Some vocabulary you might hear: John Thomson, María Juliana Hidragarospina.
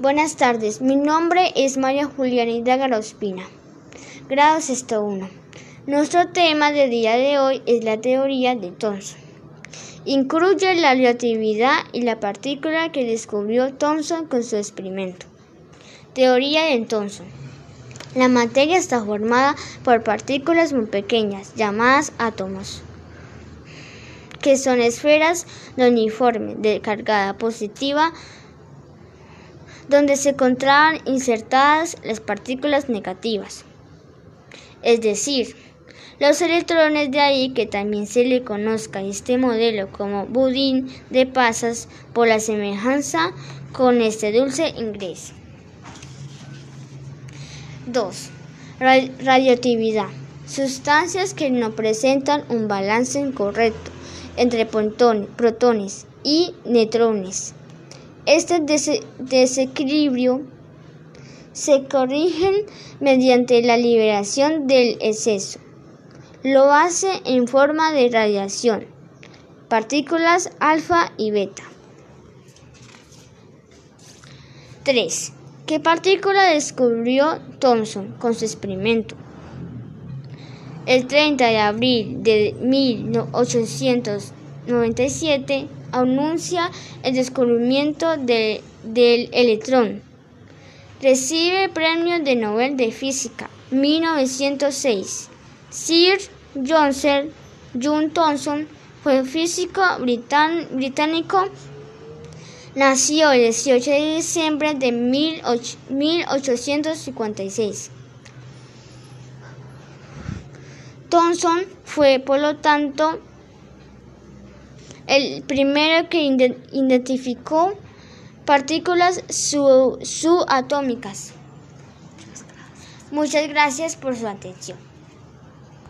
Buenas tardes, mi nombre es María Juliana Hidragarospina, grado sexto 1. Nuestro tema del día de hoy es la teoría de Thomson. Incluye la relatividad y la partícula que descubrió Thomson con su experimento. Teoría de Thomson. La materia está formada por partículas muy pequeñas, llamadas átomos, que son esferas no uniformes de carga positiva, donde se encontraban insertadas las partículas negativas, es decir, los electrones, de ahí que también se le conozca este modelo como budín de pasas por la semejanza con este dulce inglés. 2. Radioactividad. Sustancias que no presentan un balance incorrecto entre protones y neutrones. Este desequilibrio se corrige mediante la liberación del exceso. Lo hace en forma de radiación, partículas alfa y beta. 3. ¿Qué partícula descubrió Thomson con su experimento? El 30 de abril de 1897, anuncia el descubrimiento del electrón. Recibe el Premio de Nobel de Física 1906. Sir John Thomson fue físico británico. Nació el 18 de diciembre de 1856. Thomson fue, por lo tanto, el primero que identificó partículas subatómicas. Muchas gracias por su atención.